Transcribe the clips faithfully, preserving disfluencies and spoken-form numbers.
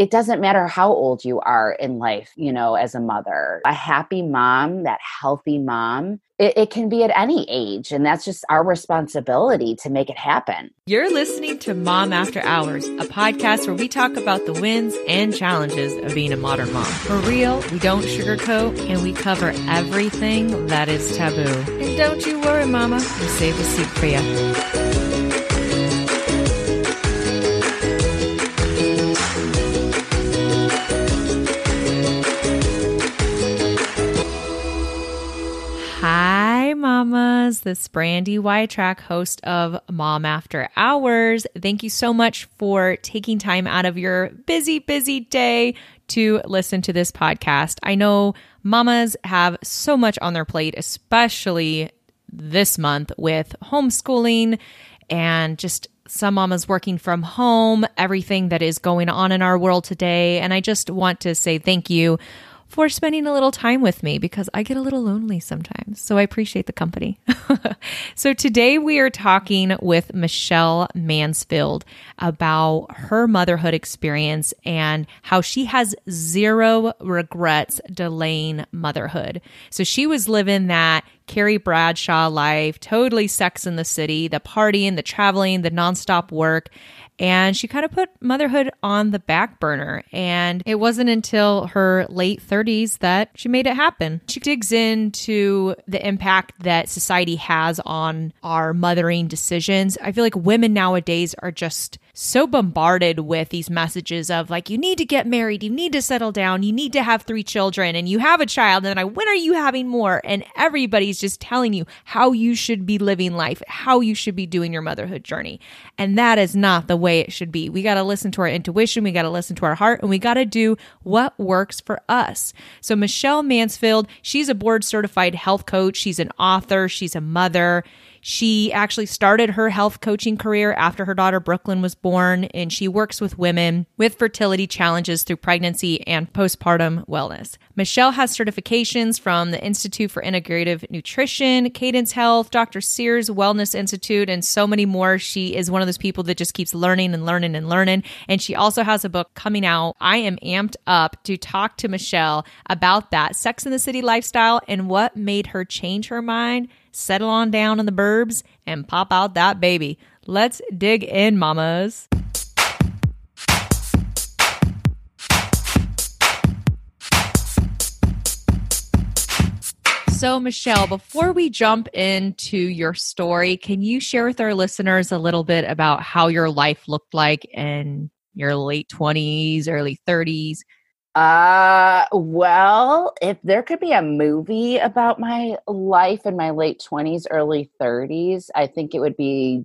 it doesn't matter how old you are in life, you know, as a mother, a happy mom, that healthy mom, it, it can be at any age. And that's just our responsibility to make it happen. You're listening to Mom After Hours, a podcast where we talk about the wins and challenges of being a modern mom. For real, we don't sugarcoat and we cover everything that is taboo. And don't you worry, mama, we'll save a seat for you. Hi, mamas. This is Brandy Weitrack, host of Mom After Hours. Thank you so much for taking time out of your busy, busy day to listen to this podcast. I know mamas have so much on their plate, especially this month with homeschooling and just some mamas working from home, everything that is going on in our world today. And I just want to say thank you for spending a little time with me, because I get a little lonely sometimes. So I appreciate the company. So today we are talking with Michelle Mansfield about her motherhood experience and how she has zero regrets delaying motherhood. So she was living that Carrie Bradshaw life, totally Sex and the City, the partying, the traveling, the nonstop work. And she kind of put motherhood on the back burner. And it wasn't until her late thirties that she made it happen. She digs into the impact that society has on our mothering decisions. I feel like women nowadays are just so bombarded with these messages of like, you need to get married, you need to settle down, you need to have three children, and you have a child, and then when are you having more? And everybody's just telling you how you should be living life, how you should be doing your motherhood journey. And that is not the way it should be. We got to listen to our intuition, we got to listen to our heart, and we got to do what works for us. So Michelle Mansfield, she's a board certified health coach, she's an author, she's a mother. She actually started her health coaching career after her daughter Brooklyn was born, and she works with women with fertility challenges through pregnancy and postpartum wellness. Michelle has certifications from the Institute for Integrative Nutrition, Cadence Health, Doctor Sears Wellness Institute, and so many more. She is one of those people that just keeps learning and learning and learning. And she also has a book coming out, I Am Amped Up, to talk to Michelle about that Sex and the City lifestyle and what made her change her mind, settle on down in the burbs, and pop out that baby. Let's dig in, mamas. So Michelle, before we jump into your story, can you share with our listeners a little bit about how your life looked like in your late twenties, early thirties? Uh, well, if there could be a movie about my life in my late twenties, early thirties, I think it would be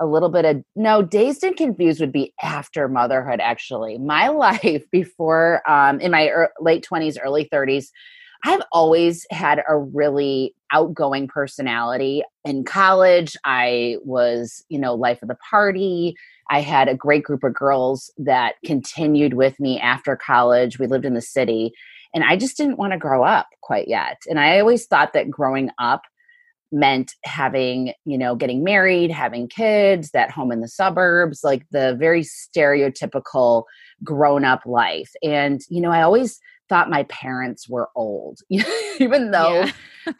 a little bit of, no, Dazed and Confused would be after motherhood, actually. My life before, um, in my er- late twenties, early thirties, I've always had a really outgoing personality. In college, I was, you know, life of the party. I had a great group of girls that continued with me after college. We lived in the city, and I just didn't want to grow up quite yet. And I always thought that growing up meant having, you know, getting married, having kids, that home in the suburbs, like the very stereotypical grown-up life. And, you know, I always thought my parents were old, even though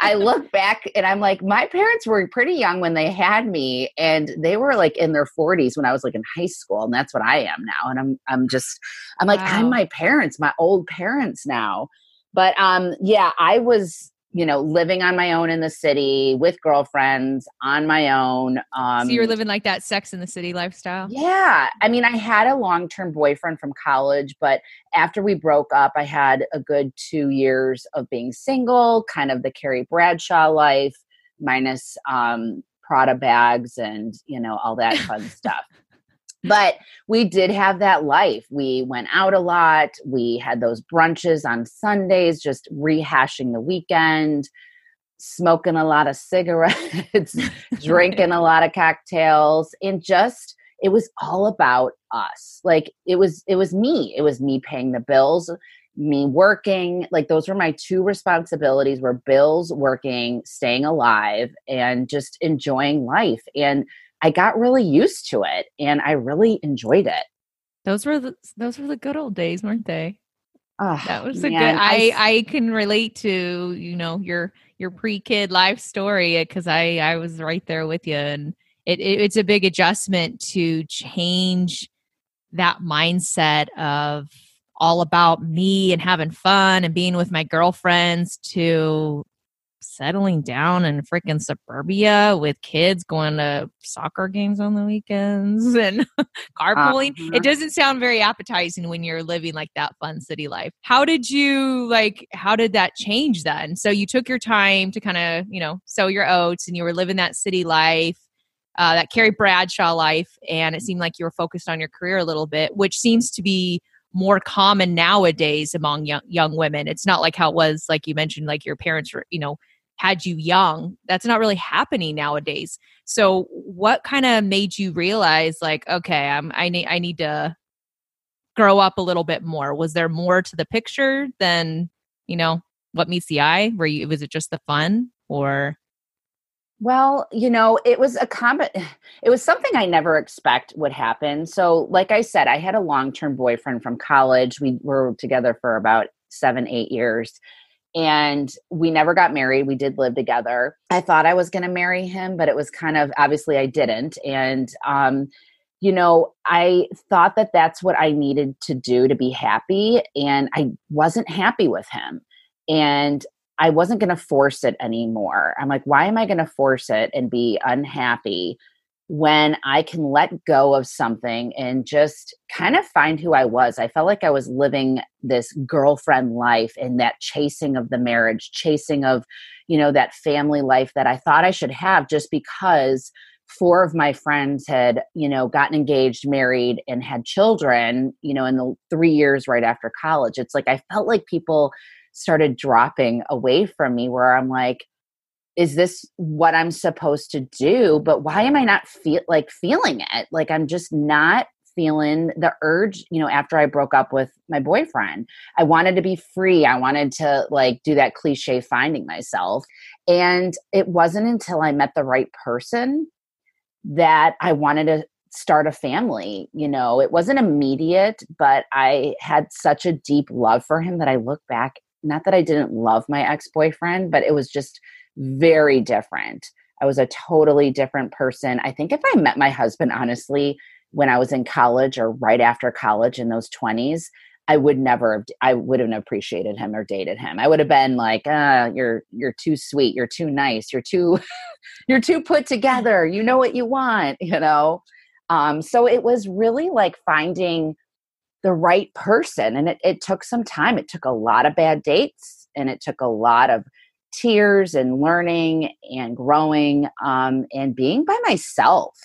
I look back and I'm like, my parents were pretty young when they had me, and they were like in their forties when I was like in high school. And that's what I am now. And I'm, I'm just, I'm like, wow. I'm my parents, my old parents now. But, um, yeah, I was, you know, living on my own in the city with girlfriends on my own. Um, so you were living like that Sex in the City lifestyle. Yeah. I mean, I had a long-term boyfriend from college, but after we broke up, I had a good two years of being single, kind of the Carrie Bradshaw life, minus um, Prada bags and, you know, all that fun stuff. But we did have that life. We went out a lot. We had those brunches on Sundays, just rehashing the weekend, smoking a lot of cigarettes, drinking a lot of cocktails, and just, it was all about us. Like it was, it was me. It was me paying the bills, me working. Like those were my two responsibilities, were bills, working, staying alive, and just enjoying life. And I got really used to it, and I really enjoyed it. Those were the, those were the good old days, weren't they? Oh, that was man. a good. I, I I can relate to, you know, your your pre-kid life story, because I I was right there with you, and it, it it's a big adjustment to change that mindset of all about me and having fun and being with my girlfriends to settling down in freaking suburbia with kids going to soccer games on the weekends and carpooling. Uh-huh. It doesn't sound very appetizing when you're living like that fun city life. How did you like, how did that change then? So you took your time to kind of, you know, sow your oats, and you were living that city life, uh, that Carrie Bradshaw life. And it seemed like you were focused on your career a little bit, which seems to be more common nowadays among young, young women. It's not like how it was, like you mentioned, like your parents were, you know, had you young. That's not really happening nowadays. So what kind of made you realize like, okay, I'm, I need, I need to grow up a little bit more. Was there more to the picture than, you know, what meets the eye? Were you, was it just the fun or? Well, you know, it was a comb- it was something I never expect would happen. So like I said, I had a long-term boyfriend from college. We were together for about seven, eight years and we never got married. We did live together. I thought I was going to marry him, but it was kind of, obviously I didn't. And, um, you know, I thought that that's what I needed to do to be happy. And I wasn't happy with him. And I wasn't going to force it anymore. I'm like, why am I going to force it and be unhappy when I can let go of something and just kind of find who I was? I felt like I was living this girlfriend life and that chasing of the marriage, chasing of, you know, that family life that I thought I should have just because four of my friends had, you know, gotten engaged, married, and had children, you know, in the three years right after college. It's like, I felt like people started dropping away from me where I'm like, is this what I'm supposed to do? But why am I not feel like feeling it? Like, I'm just not feeling the urge, you know, after I broke up with my boyfriend, I wanted to be free. I wanted to like do that cliche finding myself. And it wasn't until I met the right person that I wanted to start a family. You know, it wasn't immediate, but I had such a deep love for him that I look back. Not that I didn't love my ex-boyfriend, but it was just very different. I was a totally different person. I think if I met my husband, honestly, when I was in college or right after college in those twenties, I would never have, I wouldn't have appreciated him or dated him. I would have been like, ah, oh, you're, you're too sweet. You're too nice. You're too, you're too put together. You know what you want, you know? Um, so it was really like finding the right person. And it, it took some time. It took a lot of bad dates and it took a lot of tears and learning and growing um, and being by myself,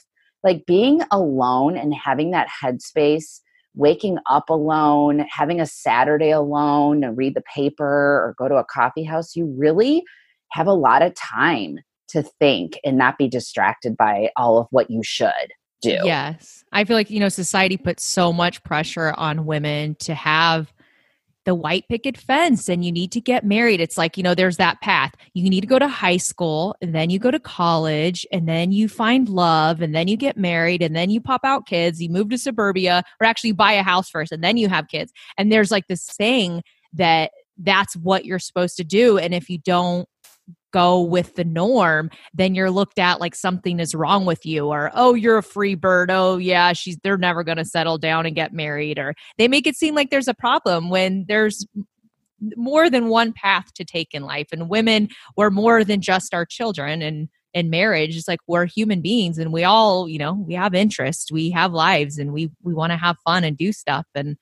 like being alone and having that headspace, waking up alone, having a Saturday alone and read the paper or go to a coffee house. You really have a lot of time to think and not be distracted by all of what you should do. Yes. I feel like, you know, society puts so much pressure on women to have the white picket fence and you need to get married. It's like, you know, there's that path. You need to go to high school and then you go to college and then you find love and then you get married and then you pop out kids, you move to suburbia or actually buy a house first and then you have kids. And there's like this thing that that's what you're supposed to do. And if you don't go with the norm, then you're looked at like something is wrong with you, or, oh, you're a free bird. Oh yeah, she's, they're never going to settle down and get married, or they make it seem like there's a problem when there's more than one path to take in life. And women were more than just our children and, and marriage. It's like, we're human beings and we all, you know, we have interests, we have lives, and we, we want to have fun and do stuff. And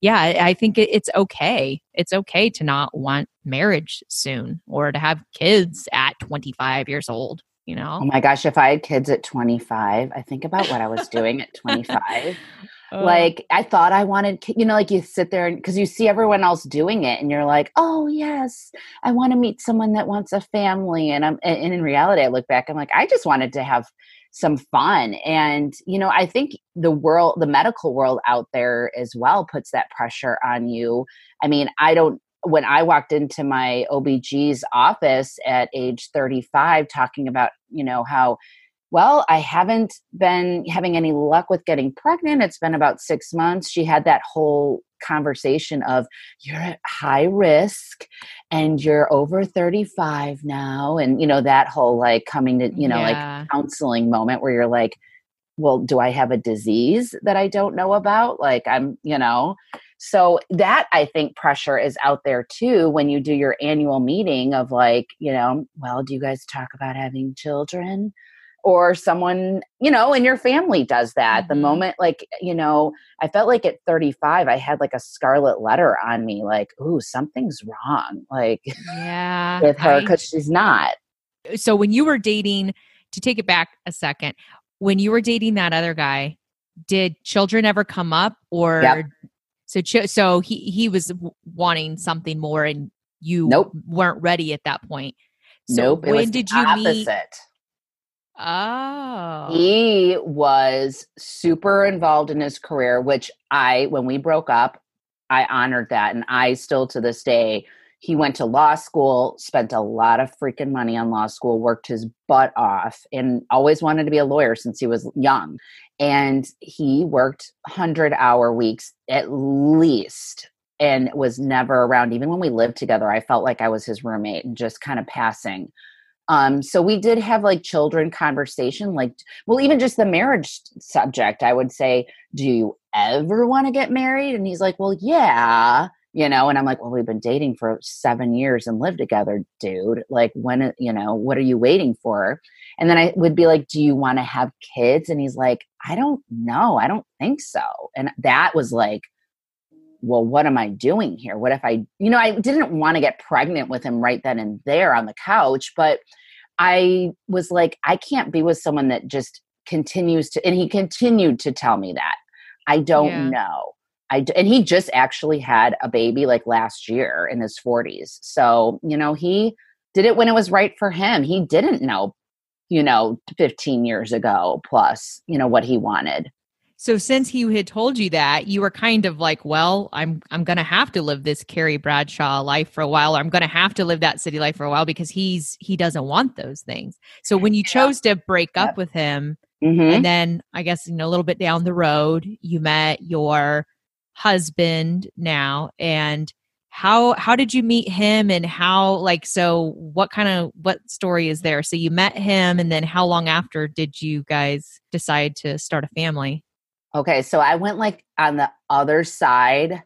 yeah, I think it's okay. It's okay to not want marriage soon or to have kids at twenty-five years old, you know? Oh my gosh, if I had kids at twenty-five, I think about what I was doing at twenty-five. Oh. Like, I thought I wanted, you know, like you sit there and because you see everyone else doing it and you're like, oh yes, I want to meet someone that wants a family. And I'm, and in reality, I look back, I'm like, I just wanted to have some fun. And, you know, I think the world, the medical world out there as well puts that pressure on you. I mean, I don't, when I walked into my O B G's office at age thirty-five, talking about, you know, how well, I haven't been having any luck with getting pregnant. It's been about six months. She had that whole conversation of, you're at high risk and you're over thirty-five now. And, you know, that whole like coming to, you know, yeah. like counseling moment where you're like, well, do I have a disease that I don't know about? Like I'm, you know, so that I think pressure is out there too, when you do your annual meeting of like, you know, well, do you guys talk about having children? Or someone, you know, in your family does that. Mm-hmm. The moment, like, you know, I felt like at thirty-five, I had like a scarlet letter on me, like, ooh, something's wrong, like, yeah, with her, because she's not. So when you were dating, to take it back a second, when you were dating that other guy, did children ever come up? Or yep. so, ch- so he, he was wanting something more and you nope. weren't ready at that point. So nope. When it was did the you opposite. meet? Oh, he was super involved in his career, which I, when we broke up, I honored that. And I still to this day, he went to law school, spent a lot of freaking money on law school, worked his butt off, and always wanted to be a lawyer since he was young. And he worked one hundred hour weeks at least and was never around. Even when we lived together, I felt like I was his roommate and just kind of passing. Um, so we did have like children conversation, like, well, even just the marriage subject, I would say, do you ever want to get married? And he's like, well, yeah, you know, and I'm like, well, we've been dating for seven years and lived together, dude. Like when, you know, what are you waiting for? And then I would be like, do you want to have kids? And he's like, I don't know. I don't think so. And that was like, well, what am I doing here? What if I, you know, I didn't want to get pregnant with him right then and there on the couch, but I was like, I can't be with someone that just continues to, and he continued to tell me that. I don't yeah. know. I, and he just actually had a baby like last year in his forties. So, you know, he did it when it was right for him. He didn't know, you know, fifteen years ago plus, you know, what he wanted. So since he had told you that, you were kind of like, well, I'm I'm going to have to live this Carrie Bradshaw life for a while, or I'm going to have to live that city life for a while because he's he doesn't want those things. So when you yeah. chose to break up yep. with him, mm-hmm. and then I guess, you know, a little bit down the road, you met your husband now, and how how did you meet him, and how, like, so what kind of, what story is there? So you met him, and then how long after did you guys decide to start a family? Okay, so I went like on the other side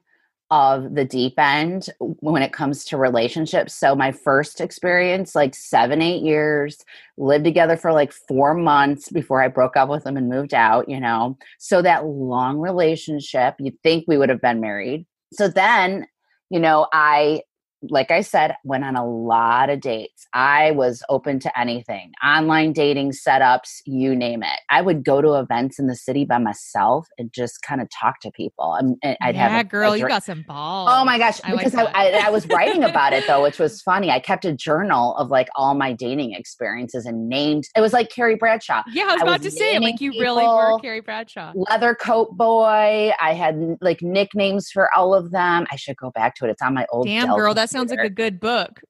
of the deep end when it comes to relationships. So my first experience, like seven, eight years, lived together for like four months before I broke up with him and moved out, you know. So that long relationship, you'd think we would have been married. So then, you know, I... like I said, went on a lot of dates. I was open to anything, online dating setups, you name it. I would go to events in the city by myself and just kind of talk to people. I'm, and I'd yeah, have a, girl, a you got some balls. Oh my gosh. I because like I, I, I was writing about it though, which was funny. I kept a journal of like all my dating experiences and named, it was like Carrie Bradshaw. Yeah. I was I about was to say, like you people, really were Carrie Bradshaw. Leather coat boy. I had like nicknames for all of them. I should go back to it. It's on my old Damn girl. That's sounds like a good book.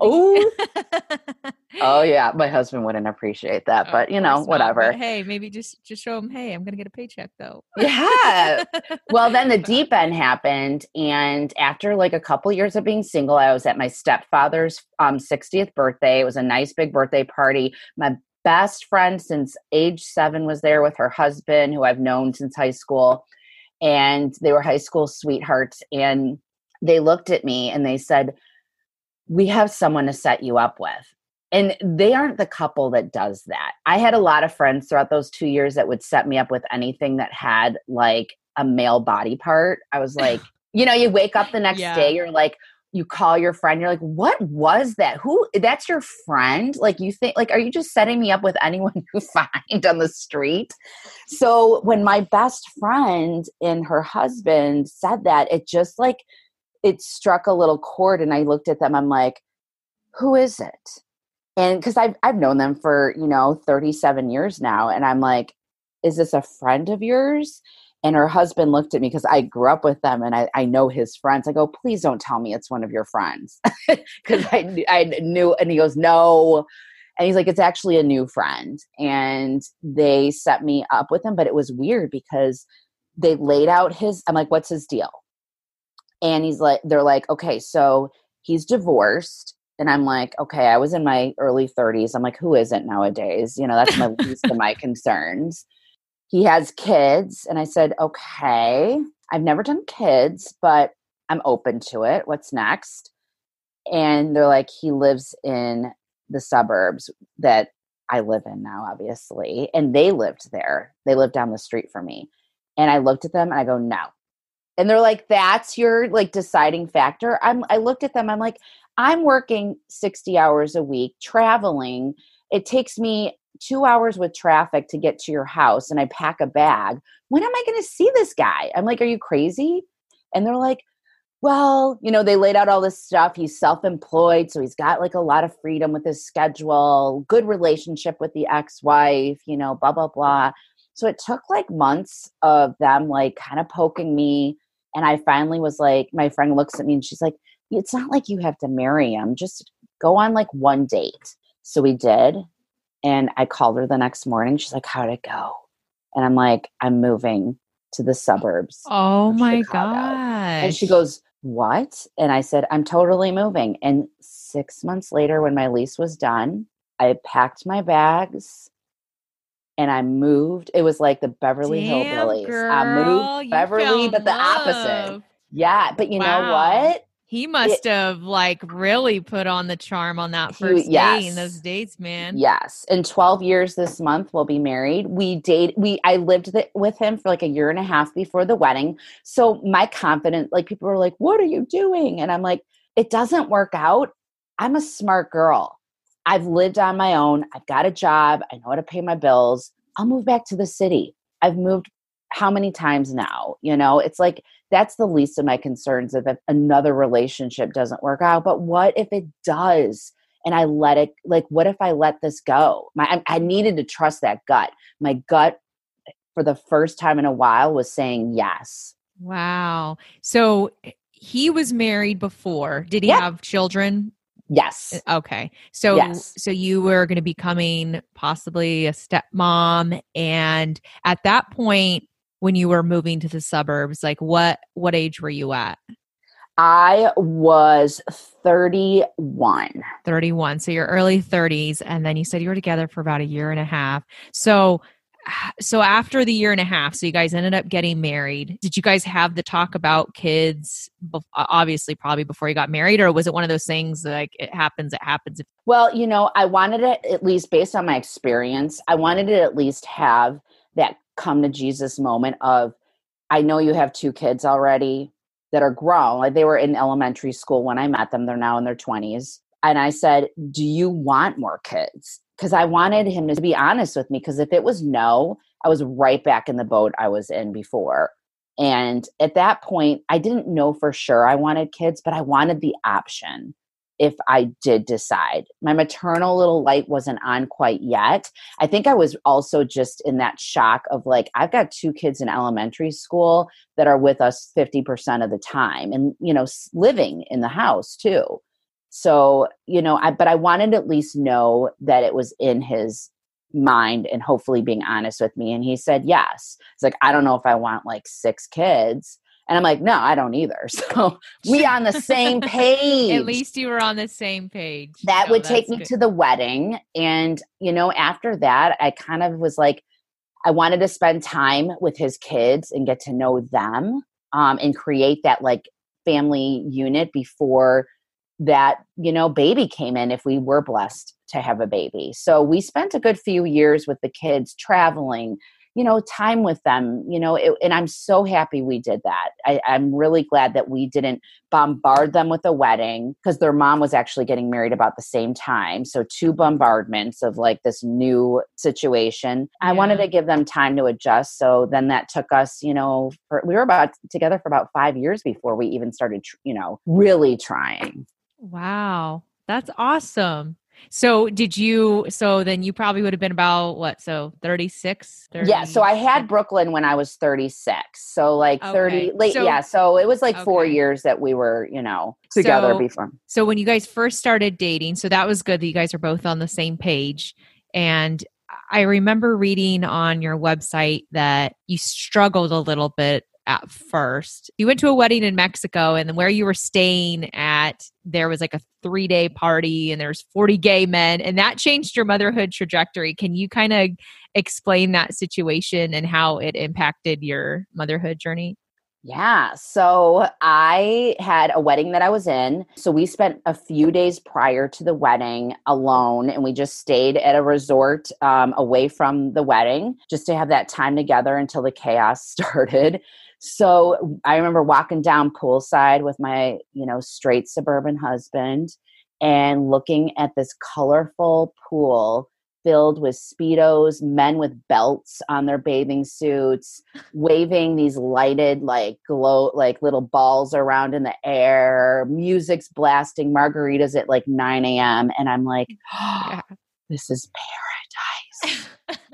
Oh, oh yeah. My husband wouldn't appreciate that, but you know, whatever. Hey, maybe just, just show him, hey, I'm going to get a paycheck though. Yeah. Well, then the deep end happened. And after like a couple years of being single, I was at my stepfather's um, sixtieth birthday. It was a nice big birthday party. My best friend since age seven was there with her husband, who I've known since high school. And they were high school sweethearts. And they looked at me and they said, we have someone to set you up with. And they aren't the couple that does that. I had a lot of friends throughout those two years that would set me up with anything that had like a male body part. I was like, you know, you wake up the next yeah. day, you're like, you call your friend, you're like, what was that? Who, that's your friend? Like, you think, like, are you just setting me up with anyone you find on the street? So when my best friend and her husband said that, it just like, it struck a little chord, and I looked at them. I'm like, who is it? And because I've, I've known them for, you know, thirty-seven years now. And I'm like, is this a friend of yours? And her husband looked at me because I grew up with them and I, I know his friends. I go, please don't tell me it's one of your friends. Because I, I knew. And he goes, no. And he's like, it's actually a new friend. And they set me up with him, but it was weird because they laid out his, I'm like, what's his deal? And he's like, they're like, okay, so he's divorced. And I'm like, okay, I was in my early thirties. I'm like, who isn't nowadays? You know, that's my least of my concerns. He has kids. And I said, okay, I've never done kids, but I'm open to it. What's next? And they're like, he lives in the suburbs that I live in now, obviously. And they lived there. They lived down the street from me. And I looked at them and I go, no. And they're like, that's your like deciding factor. I'm, I looked at them. I'm like, I'm working sixty hours a week, traveling. It takes me two hours with traffic to get to your house. And I pack a bag. When am I going to see this guy? I'm like, are you crazy? And they're like, well, you know, they laid out all this stuff. He's self-employed, so he's got like a lot of freedom with his schedule, good relationship with the ex-wife, you know, blah, blah, blah. So it took like months of them like kind of poking me. And I finally was like, my friend looks at me and she's like, it's not like you have to marry him. Just go on like one date. So we did. And I called her the next morning. She's like, how'd it go? And I'm like, I'm moving to the suburbs. Oh my God. And she goes, what? And I said, I'm totally moving. And six months later, when my lease was done, I packed my bags and I moved. It was like the Beverly Damn, Hillbillies. Girl, I moved Beverly, but the love. Opposite. Yeah. But you wow. know what? He must it, have like really put on the charm on that first he, yes. day and those dates, man. Yes. In twelve years this month, we'll be married. We date, we, I lived the, with him for like a year and a half before the wedding. So my confidence, like people were like, what are you doing? And I'm like, it doesn't work out. I'm a smart girl. I've lived on my own. I've got a job. I know how to pay my bills. I'll move back to the city. I've moved how many times now, you know, it's like, that's the least of my concerns if another relationship doesn't work out. But what if it does? And I let it, like, what if I let this go? My, I, I needed to trust that gut. My gut for the first time in a while was saying yes. Wow. So he was married before. Did he yep. have children? Yes. Okay. So, yes. so you were going to be becoming possibly a stepmom. And at that point, when you were moving to the suburbs, like what, what age were you at? I was thirty-one. thirty-one. So your early thirties. And then you said you were together for about a year and a half. So, so after the year and a half, so you guys ended up getting married. Did you guys have the talk about kids? Be- obviously probably before you got married, or was it one of those things that, like it happens, it happens. Well, you know, I wanted it at least based on my experience, I wanted to at least have that come to Jesus moment of, I know you have two kids already that are grown. Like they were in elementary school when I met them. They're now in their twenties. And I said, do you want more kids? Because I wanted him to be honest with me. Because if it was no, I was right back in the boat I was in before. And at that point, I didn't know for sure I wanted kids, but I wanted the option. If I did decide, my maternal little light wasn't on quite yet. I think I was also just in that shock of like, I've got two kids in elementary school that are with us fifty percent of the time and, you know, living in the house too. So, you know, I, but I wanted to at least know that it was in his mind and hopefully being honest with me. And he said, yes. It's like, I don't know if I want like six kids. And I'm like, no, I don't either. So we on the same page. At least you were on the same page. That no, would take me good. To the wedding. And, you know, after that, I kind of was like, I wanted to spend time with his kids and get to know them um, and create that like family unit before that, you know, baby came in if we were blessed to have a baby. So we spent a good few years with the kids traveling, you know, time with them, you know, it, and I'm so happy we did that. I, I'm really glad that we didn't bombard them with a wedding because their mom was actually getting married about the same time. So two bombardments of like this new situation. Yeah. I wanted to give them time to adjust. So then that took us, you know, for, we were about together for about five years before we even started, tr- you know, really trying. Wow. That's awesome. So did you, so then you probably would have been about what? So thirty-six, thirty-six? Yeah. So I had Brooklyn when I was thirty-six. So like okay. thirty, late. So, yeah. So it was like okay. four years that we were, you know, together so, before. So when you guys first started dating, so that was good that you guys are both on the same page. And I remember reading on your website that you struggled a little bit at first. You went to a wedding in Mexico, and then where you were staying at, there was like a three day party and there's forty gay men, and that changed your motherhood trajectory. Can you kind of explain that situation and how it impacted your motherhood journey? Yeah. So I had a wedding that I was in. So we spent a few days prior to the wedding alone, and we just stayed at a resort um, away from the wedding just to have that time together until the chaos started. So I remember walking down poolside with my, you know, straight suburban husband and looking at this colorful pool filled with Speedos, men with belts on their bathing suits, waving these lighted, like glow, like little balls around in the air, music's blasting, margaritas at like nine a.m. And I'm like, oh, this is paradise.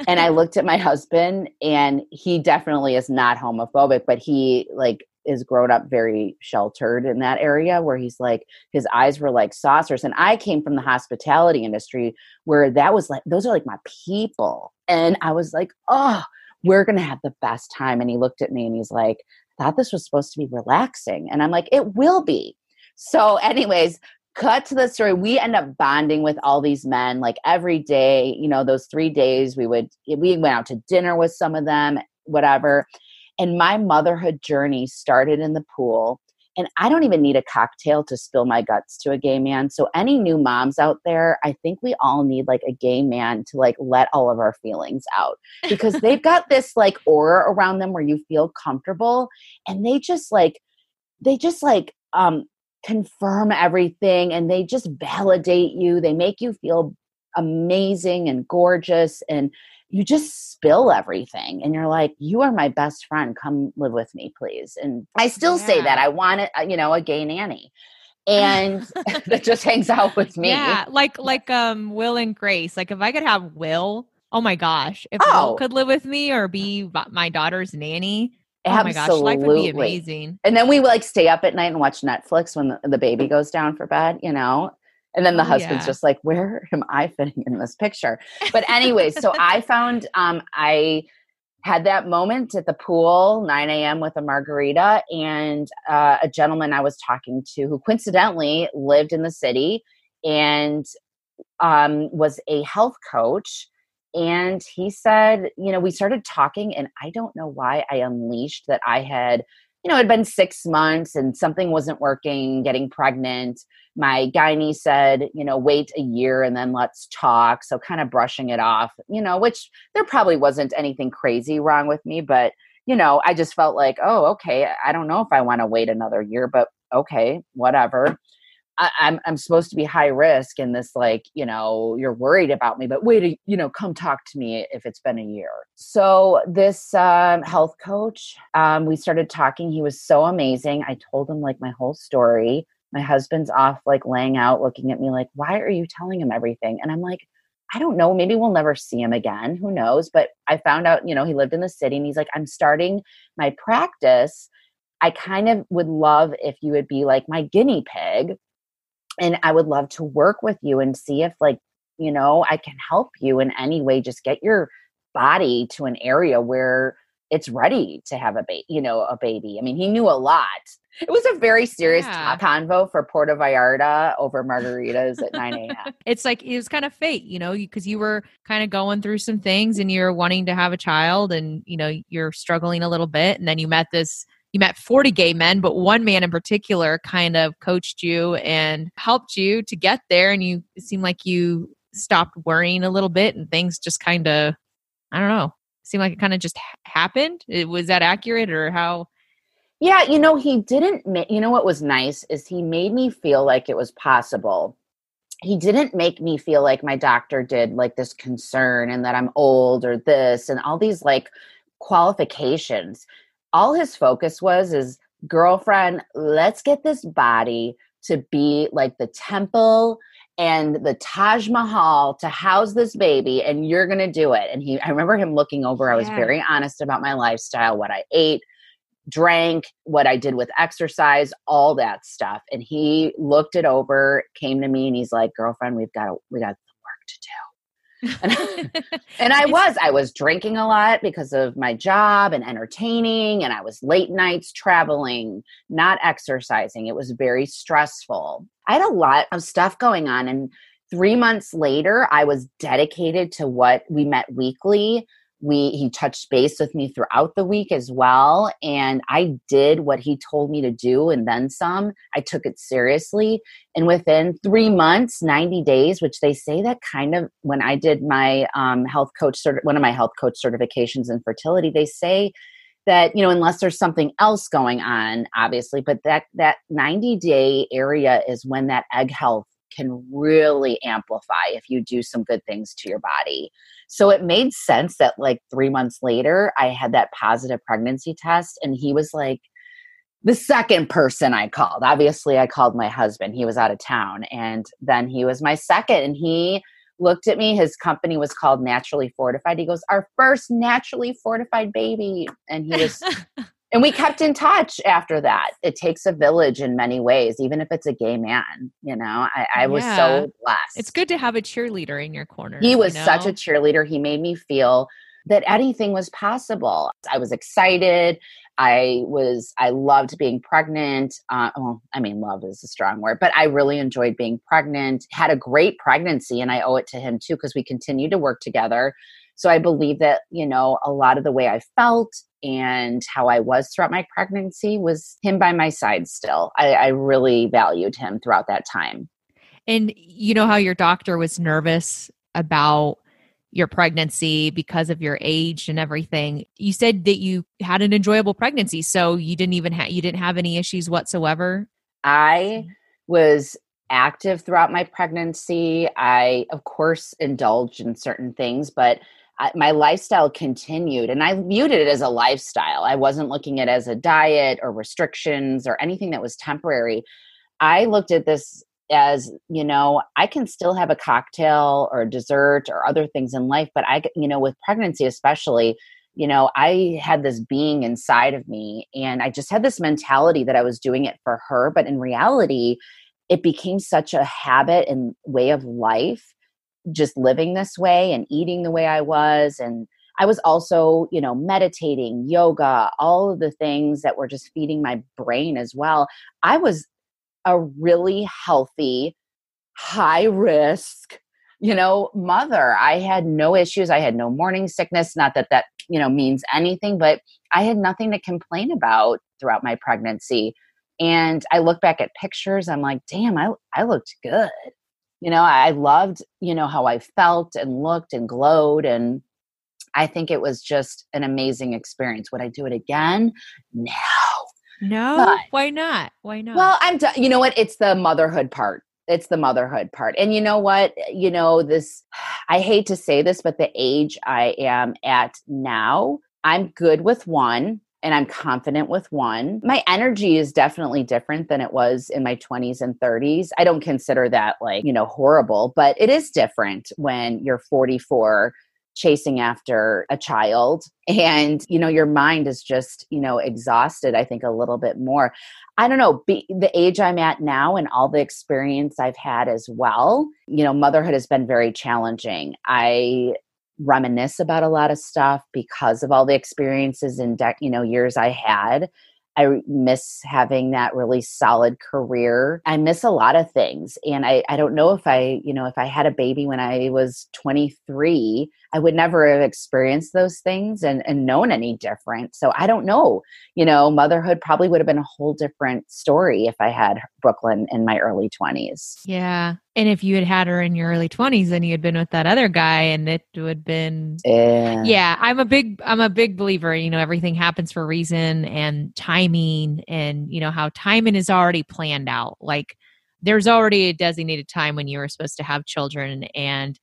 And I looked at my husband, and he definitely is not homophobic, but he like is grown up very sheltered in that area, where he's like, his eyes were like saucers. And I came from the hospitality industry, where that was like, those are like my people. And I was like, oh, we're going to have the best time. And he looked at me and he's like, I thought this was supposed to be relaxing. And I'm like, it will be. So anyways, cut to the story. We end up bonding with all these men, like every day, you know, those three days we would, we went out to dinner with some of them, whatever. And my motherhood journey started in the pool. And I don't even need a cocktail to spill my guts to a gay man. So any new moms out there, I think we all need like a gay man to like let all of our feelings out, because they've got this like aura around them where you feel comfortable, and they just like, they just like, um, confirm everything, and they just validate you. They make you feel amazing and gorgeous, and you just spill everything. And you're like, you are my best friend. Come live with me, please. And I still yeah. say that I want it, you know, a gay nanny, and that just hangs out with me. Yeah, like like um Will and Grace. Like if I could have Will, oh my gosh, if oh. Will could live with me or be my daughter's nanny. Absolutely. Oh my gosh, life would be amazing. And then we like stay up at night and watch Netflix when the, the baby goes down for bed, you know? And then the oh, husband's yeah. just like, where am I fitting in this picture? But anyway, so I found, um, I had that moment at the pool, nine a.m. with a margarita, and uh, a gentleman I was talking to who coincidentally lived in the city and um, was a health coach. And he said, you know, we started talking, and I don't know why I unleashed that I had, you know, it had been six months and something wasn't working, getting pregnant. My gynae said, you know, wait a year and then let's talk. So kind of brushing it off, you know, which there probably wasn't anything crazy wrong with me, but, you know, I just felt like, oh, okay, I don't know if I want to wait another year, but okay, whatever. I, I'm I'm supposed to be high risk, and this like, you know, you're worried about me, but wait, you know, come talk to me if it's been a year. So this um, health coach, um, we started talking. He was so amazing. I told him like my whole story. My husband's off, like laying out, looking at me like, why are you telling him everything? And I'm like, I don't know. Maybe we'll never see him again. Who knows? But I found out, you know, he lived in the city, and he's like, I'm starting my practice. I kind of would love if you would be like my guinea pig. And I would love to work with you and see if like, you know, I can help you in any way, just get your body to an area where it's ready to have a baby, you know, a baby. I mean, he knew a lot. It was a very serious yeah. convo for Puerto Vallarta over margaritas at nine a.m. It's like, it was kind of fate, you know, because you were kind of going through some things and you're wanting to have a child, and, you know, you're struggling a little bit. And then you met this You met forty gay men, but one man in particular kind of coached you and helped you to get there. And you seemed like you stopped worrying a little bit, and things just kind of, I don't know, seemed like it kind of just ha- happened. It, was that accurate or how? Yeah. You know, he didn't, ma- you know, what was nice is he made me feel like it was possible. He didn't make me feel like my doctor did, like this concern and that I'm old or this and all these like qualifications. All his focus was is, girlfriend, let's get this body to be like the temple and the Taj Mahal to house this baby, and you're going to do it. And he, I remember him looking over. I was yeah. very honest about my lifestyle, what I ate, drank, what I did with exercise, all that stuff. And he looked it over, came to me, and he's like, girlfriend, we've got, we got work to do. and, and I was, I was drinking a lot because of my job and entertaining, and I was late nights traveling, not exercising. It was very stressful. I had a lot of stuff going on. And three months later, I was dedicated to what we met weekly. We, he touched base with me throughout the week as well. And I did what he told me to do. And then some. I took it seriously. And within three months, ninety days, which they say that kind of, when I did my um, health coach, certi- one of my health coach certifications in fertility, they say that, you know, unless there's something else going on, obviously, but that, that ninety day area is when that egg health can really amplify if you do some good things to your body. So it made sense that like three months later, I had that positive pregnancy test, and he was like the second person I called. Obviously, I called my husband. He was out of town, and then he was my second, and he looked at me. His company was called Naturally Fortified. He goes, our first naturally fortified baby. And he was... And we kept in touch after that. It takes a village in many ways, even if it's a gay man. You know, I, I yeah. was so blessed. It's good to have a cheerleader in your corner. He was you know? such a cheerleader. He made me feel that anything was possible. I was excited. I was, I loved being pregnant. Uh, well, I mean, love is a strong word, but I really enjoyed being pregnant, had a great pregnancy, and I owe it to him too, because we continue to work together. So I believe that, you know, a lot of the way I felt and how I was throughout my pregnancy was him by my side still. I, I really valued him throughout that time. And you know how your doctor was nervous about your pregnancy because of your age and everything. You said that you had an enjoyable pregnancy, so you didn't even have, you didn't have any issues whatsoever. I was active throughout my pregnancy. I, of course, indulged in certain things, but I, my lifestyle continued, and I viewed it as a lifestyle. I wasn't looking at it as a diet or restrictions or anything that was temporary. I looked at this as, you know, I can still have a cocktail or a dessert or other things in life, but I, you know, with pregnancy especially, you know, I had this being inside of me, and I just had this mentality that I was doing it for her. But in reality, it became such a habit and way of life, just living this way and eating the way I was. And I was also, you know, meditating, yoga, all of the things that were just feeding my brain as well. I was a really healthy, high risk, you know, mother. I had no issues. I had no morning sickness. Not that that, you know, means anything, but I had nothing to complain about throughout my pregnancy. And I look back at pictures. I'm like, damn, I, I looked good. You know, I loved, you know, how I felt and looked and glowed. And I think it was just an amazing experience. Would I do it again? No. No? But, why not? Why not? Well, I'm, d- you know what? It's the motherhood part. It's the motherhood part. And you know what? You know, this, I hate to say this, but the age I am at now, I'm good with one. And I'm confident with one. My energy is definitely different than it was in my twenties and thirties. I don't consider that like, you know, horrible, but it is different when you're forty-four chasing after a child and, you know, your mind is just, you know, exhausted, I think, a little bit more. I don't know, be, the age I'm at now and all the experience I've had as well, you know, motherhood has been very challenging. I reminisce about a lot of stuff because of all the experiences and de- you know, years I had. I miss having that really solid career. I miss a lot of things. And I, I don't know if I, you know, if I had a baby when I was twenty-three, I would never have experienced those things and, and known any different. So I don't know, you know, motherhood probably would have been a whole different story if I had Brooklyn in my early twenties. Yeah. And if you had had her in your early twenties, then you had been with that other guy and it would have been, yeah. yeah, I'm a big, I'm a big believer, you know, everything happens for a reason and timing, and you know, how timing is already planned out. Like there's already a designated time when you were supposed to have children, and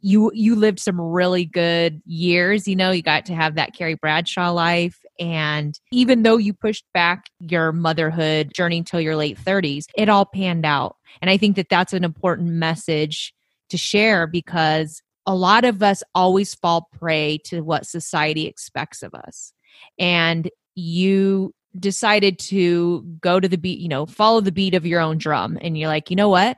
you, you lived some really good years. You know, you got to have that Carrie Bradshaw life And even though you pushed back your motherhood journey till your late thirties, it all panned out. And I think that that's an important message to share, because a lot of us always fall prey to what society expects of us. And you decided to go to the beat, you know, follow the beat of your own drum. And you're like, you know what?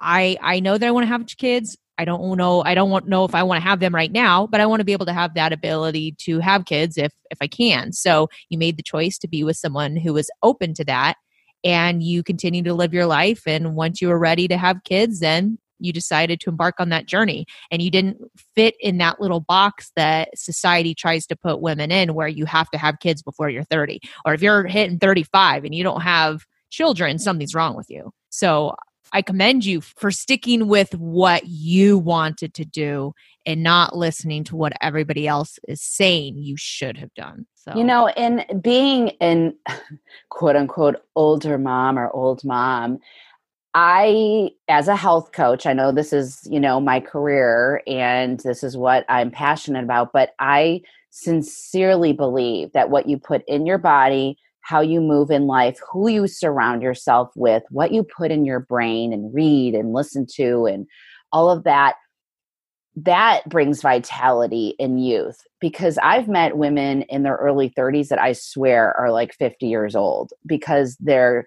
I I know that I want to have kids. I don't know. I don't want know if I want to have them right now, but I want to be able to have that ability to have kids if if I can. So you made the choice to be with someone who was open to that, and you continue to live your life. And once you were ready to have kids, then you decided to embark on that journey. And you didn't fit in that little box that society tries to put women in, where you have to have kids before you're thirty, or if you're hitting thirty-five and you don't have children, something's wrong with you. So I commend you for sticking with what you wanted to do and not listening to what everybody else is saying you should have done. So, you know, in being an quote unquote older mom or old mom, I, as a health coach, I know this is, you know, my career and this is what I'm passionate about, but I sincerely believe that what you put in your body, how you move in life, who you surround yourself with, what you put in your brain and read and listen to and all of that, that brings vitality in youth. Because I've met women in their early thirties that I swear are like fifty years old, because they're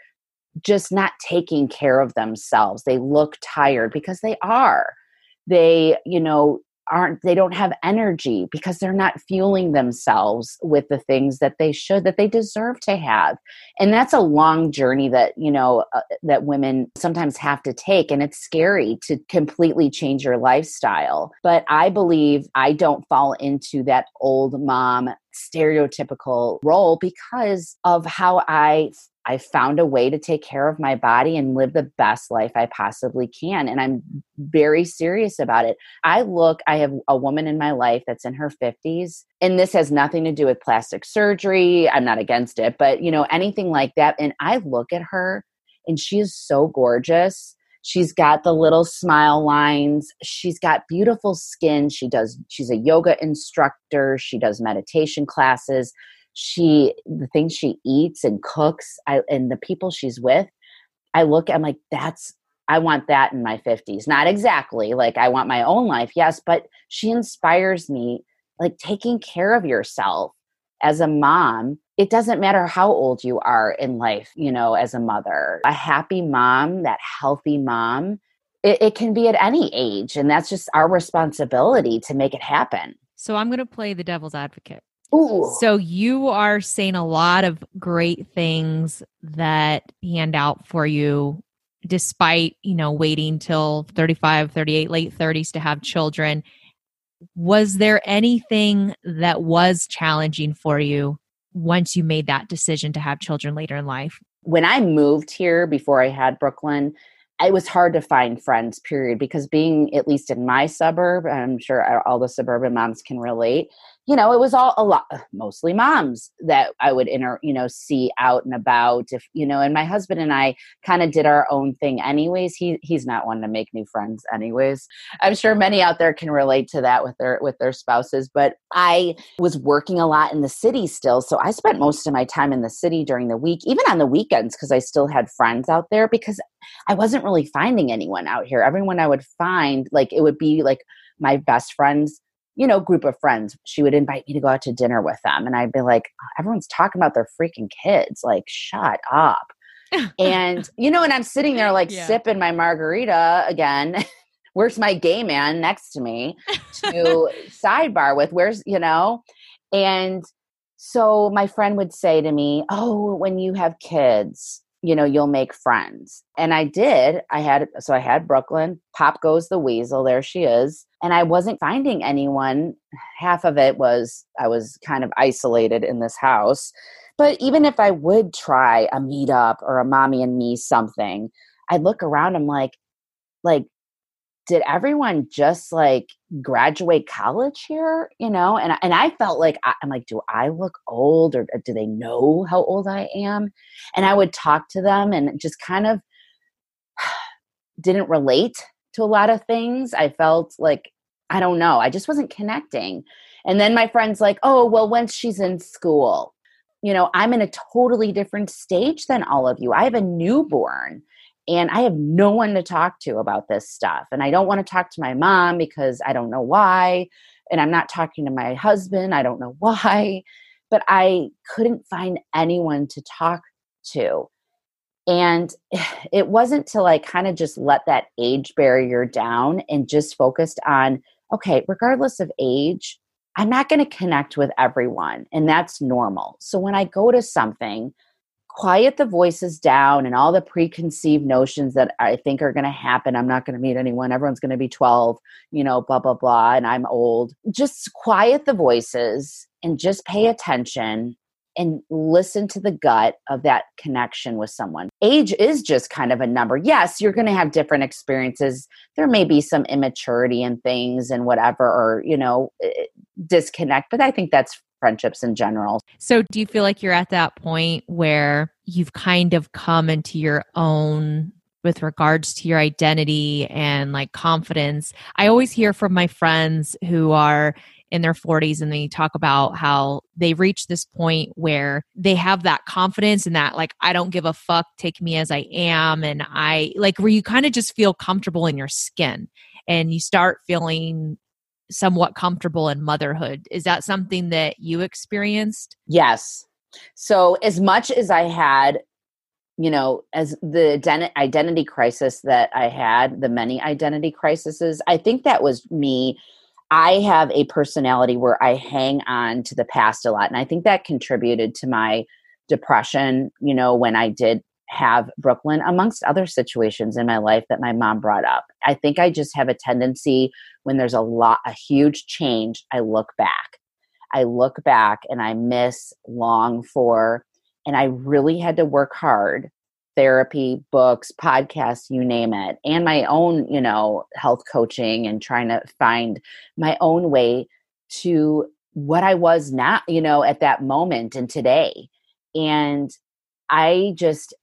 just not taking care of themselves. They look tired because they are. They, you know, aren't, they don't have energy because they're not fueling themselves with the things that they should, that they deserve to have. And that's a long journey that, you know, uh, that women sometimes have to take. And it's scary to completely change your lifestyle. But I believe I don't fall into that old mom stereotypical role because of how I I found a way to take care of my body and live the best life I possibly can. And I'm very serious about it. I look, I have a woman in my life that's in her fifties, and this has nothing to do with plastic surgery. I'm not against it, but you know, anything like that. And I look at her and she is so gorgeous. She's got the little smile lines. She's got beautiful skin. She does, she's a yoga instructor. She does meditation classes. She, the things she eats and cooks, I, and the people she's with, I look, I'm like, that's, I want that in my fifties. Not exactly like I want my own life. Yes. But she inspires me, like taking care of yourself as a mom. It doesn't matter how old you are in life, you know, as a mother, a happy mom, that healthy mom, it, it can be at any age. And that's just our responsibility to make it happen. So I'm going to play the devil's advocate. Ooh. So you are saying a lot of great things that panned out for you despite, you know, waiting till thirty-five, thirty-eight, late thirties to have children. Was there anything that was challenging for you once you made that decision to have children later in life? When I moved here before I had Brooklyn, it was hard to find friends, period, because being at least in my suburb, I'm sure all the suburban moms can relate, you know, it was all a lot, mostly moms that I would, inter, you know, see out and about, if, you know, and my husband and I kind of did our own thing anyways. He, he's not one to make new friends anyways. I'm sure many out there can relate to that with their, with their spouses, but I was working a lot in the city still. So I spent most of my time in the city during the week, even on the weekends, because I still had friends out there because I wasn't really finding anyone out here. Everyone I would find, like, it would be like my best friends, you know, group of friends. She would invite me to go out to dinner with them. And I'd be like, everyone's talking about their freaking kids. Like, shut up. And, you know, and I'm sitting there like yeah. sipping my margarita again. Where's my gay man next to me to sidebar with? Where's, you know? And so my friend would say to me, oh, when you have kids, you know, you'll make friends. And I did. I had, so I had Brooklyn. Pop goes the weasel. There she is. And I wasn't finding anyone. Half of it was, I was kind of isolated in this house. But even if I would try a meetup or a mommy and me something, I'd look around. I'm like, like, did everyone just like graduate college here? You know? And, and I felt like, I, I'm like, do I look old or do they know how old I am? And I would talk to them and just kind of didn't relate to a lot of things. I felt like, I don't know. I just wasn't connecting. And then my friend's like, oh, well, once she's in school, you know, I'm in a totally different stage than all of you. I have a newborn and I have no one to talk to about this stuff. And I don't want to talk to my mom because I don't know why. And I'm not talking to my husband. I don't know why. But I couldn't find anyone to talk to. And it wasn't till I kind of just let that age barrier down and just focused on, okay, regardless of age, I'm not going to connect with everyone. And that's normal. So when I go to something, quiet the voices down and all the preconceived notions that I think are going to happen. I'm not going to meet anyone. Everyone's going to be twelve, you know, blah, blah, blah. And I'm old. Just quiet the voices and just pay attention and listen to the gut of that connection with someone. Age is just kind of a number. Yes, you're going to have different experiences. There may be some immaturity in things and whatever, or, you know, disconnect. But I think that's friendships in general. So do you feel like you're at that point where you've kind of come into your own with regards to your identity and like confidence? I always hear from my friends who are in their forties and they talk about how they reach this point where they have that confidence and that like, I don't give a fuck, take me as I am. And I like where you kind of just feel comfortable in your skin and you start feeling somewhat comfortable in motherhood. Is that something that you experienced? Yes. So as much as I had, you know, as the ident- identity crisis that I had, the many identity crises, I think that was me. I have a personality where I hang on to the past a lot. And I think that contributed to my depression, you know, when I did have Brooklyn, amongst other situations in my life that my mom brought up. I think I just have a tendency when there's a lot, a huge change, I look back. I look back and I miss, long for, and I really had to work hard. Therapy, books, podcasts, you name it, and my own, you know, health coaching and trying to find my own way to what I was not, you know, at that moment and today. And I just,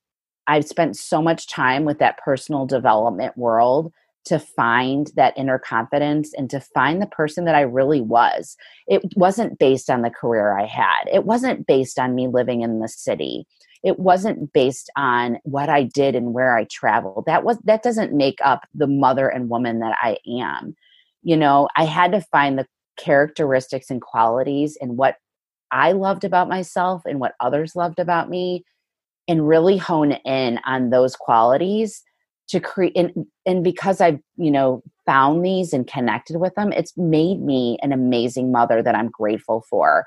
I've spent so much time with that personal development world to find that inner confidence and to find the person that I really was. It wasn't based on the career I had. It wasn't based on me living in the city. It wasn't based on what I did and where I traveled. That was, that doesn't make up the mother and woman that I am. You know, I had to find the characteristics and qualities and what I loved about myself and what others loved about me and really hone in on those qualities to create. And, and because I've, you know, found these and connected with them, it's made me an amazing mother that I'm grateful for.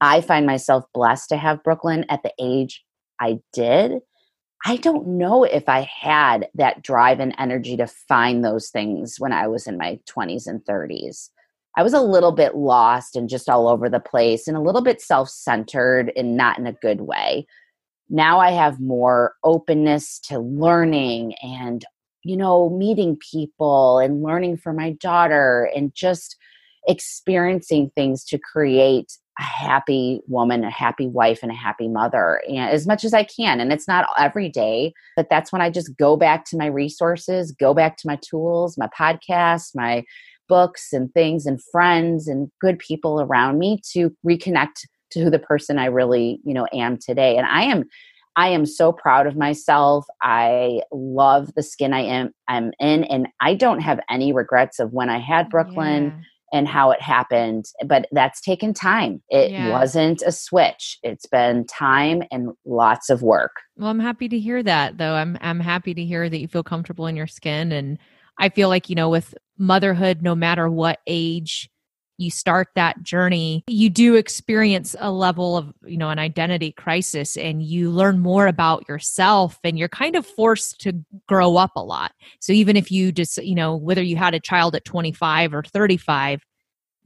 I find myself blessed to have Brooklyn at the age I did. I don't know if I had that drive and energy to find those things when I was in my twenties and thirties. I was a little bit lost and just all over the place and a little bit self-centered and not in a good way. Now I have more openness to learning and, you know, meeting people and learning for my daughter and just experiencing things to create a happy woman, a happy wife, and a happy mother, and as much as I can. And it's not every day, but that's when I just go back to my resources, go back to my tools, my podcasts, my books and things and friends and good people around me to reconnect to who the person I really, you know, am today. And I am, I am so proud of myself. I love the skin I am, I'm in, and I don't have any regrets of when I had Brooklyn. Yeah. And how it happened, but that's taken time. It yeah. wasn't a switch. It's been time and lots of work. Well, I'm happy to hear that though. I'm I'm happy to hear that you feel comfortable in your skin. And I feel like, you know, with motherhood, no matter what age you start that journey, you do experience a level of, you know, an identity crisis and you learn more about yourself and you're kind of forced to grow up a lot. So even if you just, you know, whether you had a child at twenty-five or thirty-five,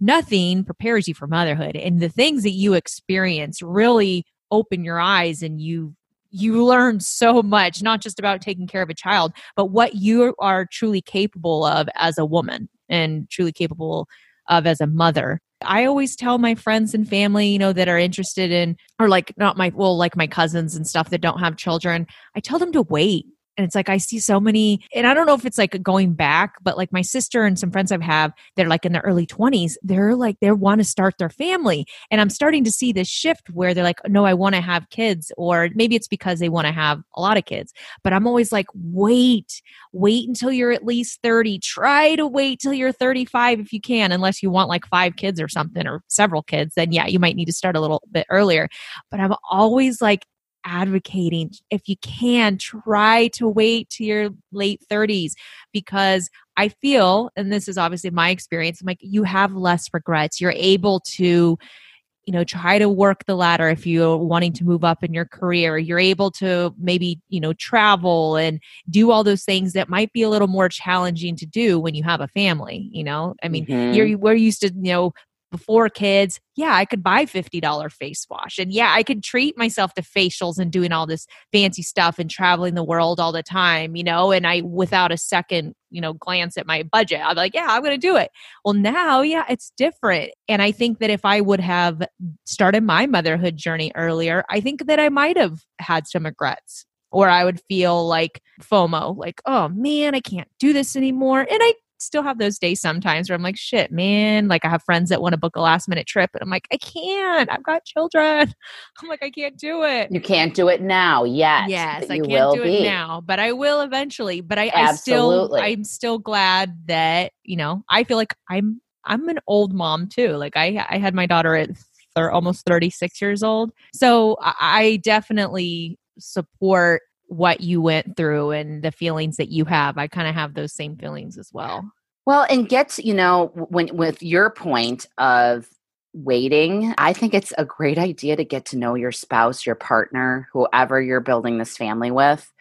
nothing prepares you for motherhood. And the things that you experience really open your eyes and you you learn so much, not just about taking care of a child, but what you are truly capable of as a woman and truly capable of as a mother. I always tell my friends and family, you know, that are interested in, or like not my, well, like my cousins and stuff that don't have children, I tell them to wait. And it's like, I see so many, and I don't know if it's like going back, but like my sister and some friends I have, they're like in their early twenties, they're like, they want to start their family. And I'm starting to see this shift where they're like, no, I want to have kids, or maybe it's because they want to have a lot of kids. But I'm always like, wait, wait until you're at least thirty. Try to wait till you're thirty-five if you can, unless you want like five kids or something, or several kids, then yeah, you might need to start a little bit earlier. But I'm always like, advocating, if you can, try to wait to your late thirties, because I feel, and this is obviously my experience, I'm like, you have less regrets. You're able to, you know, try to work the ladder if you're wanting to move up in your career. You're able to maybe, you know, travel and do all those things that might be a little more challenging to do when you have a family, you know? I mean, mm-hmm. you're, we're used to, you know, before kids, yeah, I could buy fifty dollars face wash. And yeah, I could treat myself to facials and doing all this fancy stuff and traveling the world all the time, you know, and I, without a second, you know, glance at my budget, I'm like, yeah, I'm going to do it. Well, now, yeah, it's different. And I think that if I would have started my motherhood journey earlier, I think that I might have had some regrets, or I would feel like FOMO, like, oh man, I can't do this anymore. And I still have those days sometimes where I'm like, shit, man, like I have friends that want to book a last minute trip and I'm like, I can't, I've got children. I'm like, I can't do it. You can't do it now. Yes. Yes. I can't do it now, but I will eventually, but I, I still, I'm still glad that, you know, I feel like I'm, I'm an old mom too. Like I, I had my daughter at th- almost thirty-six years old. So I definitely support what you went through and the feelings that you have. I kind of have those same feelings as well. Well, and gets, you know, when, with your point of waiting, I think it's a great idea to get to know your spouse, your partner, whoever you're building this family with.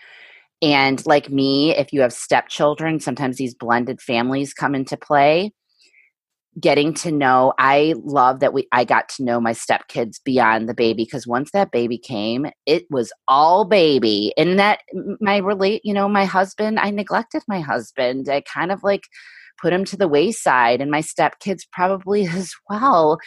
And like me, if you have stepchildren, sometimes these blended families come into play. Getting to know, I love that we, I got to know my stepkids beyond the baby, because once that baby came, it was all baby. And that my relate, you know, my husband, I neglected my husband. I kind of like put him to the wayside, and my stepkids probably as well.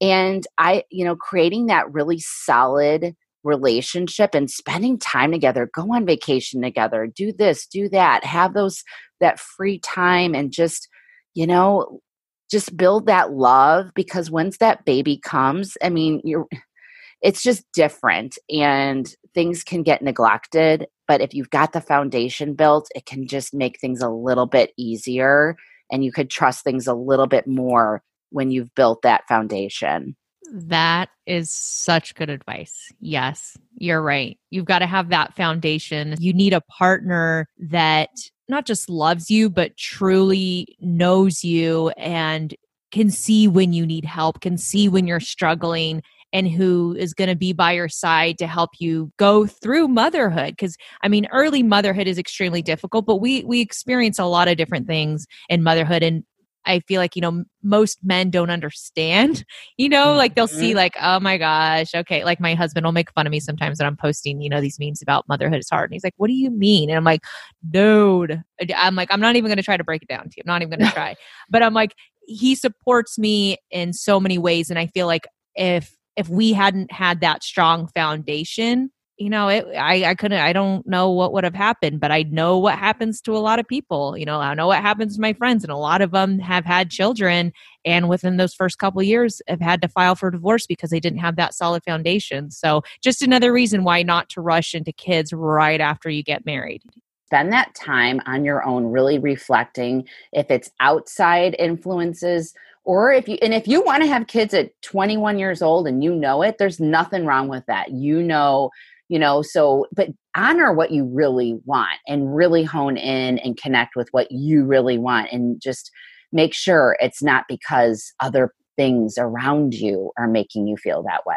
And I, you know, creating that really solid relationship and spending time together, go on vacation together, do this, do that, have those, that free time, and just, you know, just build that love, because once that baby comes, I mean, you're, it's just different and things can get neglected. But if you've got the foundation built, it can just make things a little bit easier, and you could trust things a little bit more when you've built that foundation. That is such good advice. Yes, you're right. You've got to have that foundation. You need a partner that not just loves you, but truly knows you and can see when you need help, can see when you're struggling, and who is going to be by your side to help you go through motherhood. Because I mean, early motherhood is extremely difficult, but we we experience a lot of different things in motherhood. And I feel like, you know, most men don't understand, you know, like they'll see like, oh my gosh, okay. Like my husband will make fun of me sometimes when I'm posting, you know, these memes about motherhood is hard. And he's like, what do you mean? And I'm like, dude, I'm like, I'm not even going to try to break it down to you. I'm not even going to try. But I'm like, he supports me in so many ways. And I feel like if, if we hadn't had that strong foundation, you know, it, I, I couldn't, I don't know what would have happened, but I know what happens to a lot of people. You know, I know what happens to my friends, and a lot of them have had children, and within those first couple of years have had to file for divorce because they didn't have that solid foundation. So just another reason why not to rush into kids right after you get married. Spend that time on your own, really reflecting if it's outside influences, or if you, and if you want to have kids at twenty-one years old and you know it, there's nothing wrong with that. You know, You know, so, but honor what you really want and really hone in and connect with what you really want, and just make sure it's not because other things around you are making you feel that way.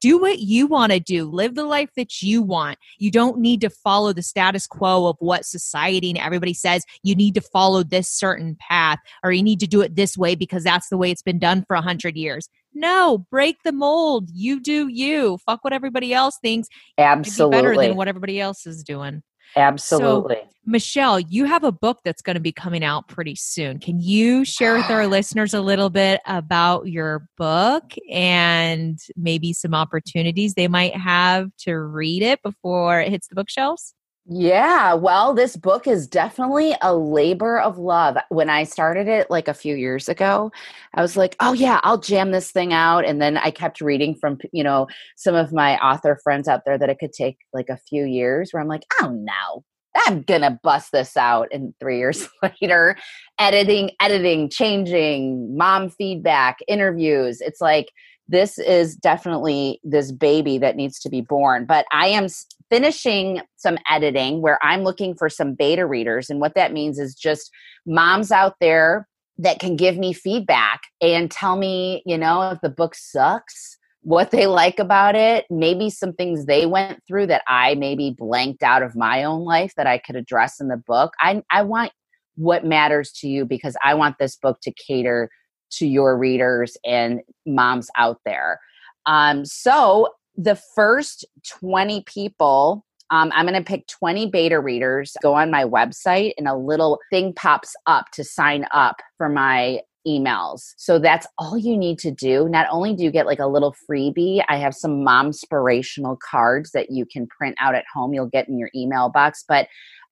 Do what you want to do. Live the life that you want. You don't need to follow the status quo of what society and everybody says. You need to follow this certain path, or you need to do it this way because that's the way it's been done for a hundred years. No, break the mold. You do you. Fuck what everybody else thinks. Absolutely. Be better than what everybody else is doing. Absolutely. So, Michelle, you have a book that's going to be coming out pretty soon. Can you share with our listeners a little bit about your book and maybe some opportunities they might have to read it before it hits the bookshelves? Yeah, well, this book is definitely a labor of love. When I started it like a few years ago, I was like, oh yeah, I'll jam this thing out. And then I kept reading from, you know, some of my author friends out there that it could take like a few years where I'm like, oh no, I'm going to bust this out. And three years later, editing, editing, changing, mom feedback, interviews. It's like, this is definitely this baby that needs to be born. But I am finishing some editing where I'm looking for some beta readers. And what that means is just moms out there that can give me feedback and tell me, you know, if the book sucks, what they like about it, maybe some things they went through that I maybe blanked out of my own life that I could address in the book. I, I want what matters to you, because I want this book to cater to your readers and moms out there. Um, so the first twenty people, um, I'm going to pick twenty beta readers, go on my website, and a little thing pops up to sign up for my emails. So that's all you need to do. Not only do you get like a little freebie, I have some mom-spirational cards that you can print out at home. You'll get in your email box, but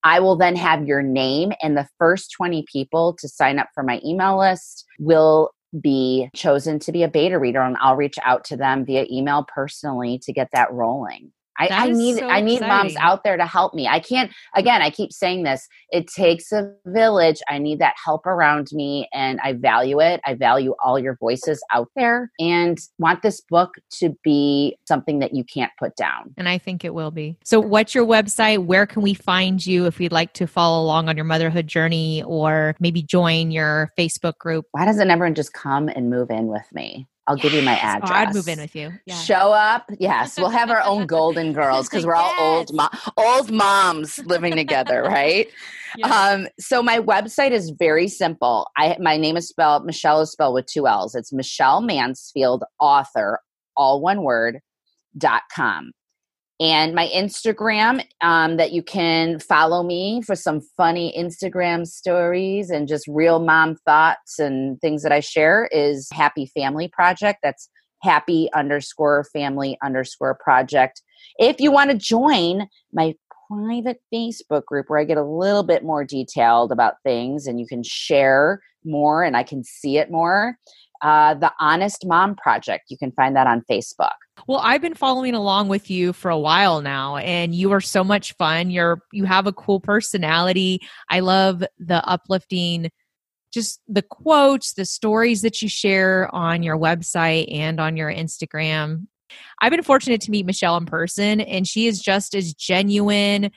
I will then have your name, and the first twenty people to sign up for my email list will be chosen to be a beta reader, and I'll reach out to them via email personally to get that rolling. I, that I need so I need exciting. moms out there to help me. I can't, again, I keep saying this, it takes a village. I need that help around me, and I value it. I value all your voices out there and want this book to be something that you can't put down. And I think it will be. So what's your website? Where can we find you if we'd like to follow along on your motherhood journey or maybe join your Facebook group? Why doesn't everyone just come and move in with me? I'll yes. give you my address. Oh, I'd move in with you. Yeah. Show up. Yes. We'll have our own golden girls, because we're yes. all old, mo- old moms living together, right? Yes. Um, so my website is very simple. I My name is spelled, Michelle is spelled with two L's. It's Michelle Mansfield Author, all one word, dot com. And my Instagram, um, that you can follow me for some funny Instagram stories and just real mom thoughts and things that I share, is Happy Family Project. That's happy underscore family underscore project. If you want to join my private Facebook group where I get a little bit more detailed about things and you can share more and I can see it more, uh, The Honest Mom Project, you can find that on Facebook. Well, I've been following along with you for a while now, and you are so much fun. You're, you have a cool personality. I love the uplifting, just the quotes, the stories that you share on your website and on your Instagram. I've been fortunate to meet Michelle in person, and she is just as genuine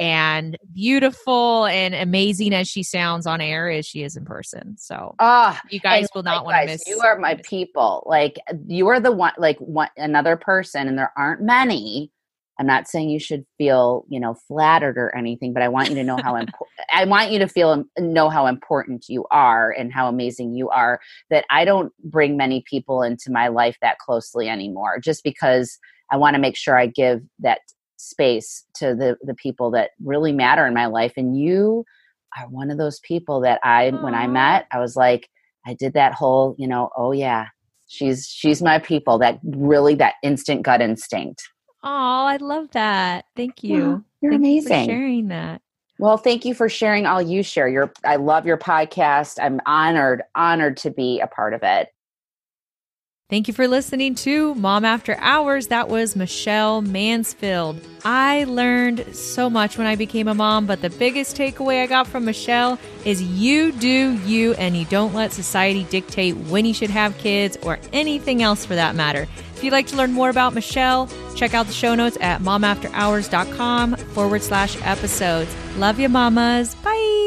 and beautiful and amazing as she sounds on air as she is in person. So oh, you guys will not want to miss. You are my people. Like, you are the one, like one, another person, and there aren't many. I'm not saying you should feel, you know, flattered or anything, but I want you to know how important, I want you to feel, know how important you are and how amazing you are, that I don't bring many people into my life that closely anymore, just because I want to make sure I give that space to the, the people that really matter in my life. And you are one of those people that I, Aww. When I met, I was like, I did that whole, you know, oh yeah, she's, she's my people, that really, that instant gut instinct. Oh, I love that. Thank you. Yeah, you're thank amazing. You for sharing that. Well, thank you for sharing all you share. Your, I love your podcast. I'm honored, honored to be a part of it. Thank you for listening to Mom After Hours. That was Michelle Mansfield. I learned so much when I became a mom, but the biggest takeaway I got from Michelle is you do you, and you don't let society dictate when you should have kids or anything else for that matter. If you'd like to learn more about Michelle, check out the show notes at mom after hours dot com forward slash episodes. Love you, mamas. Bye.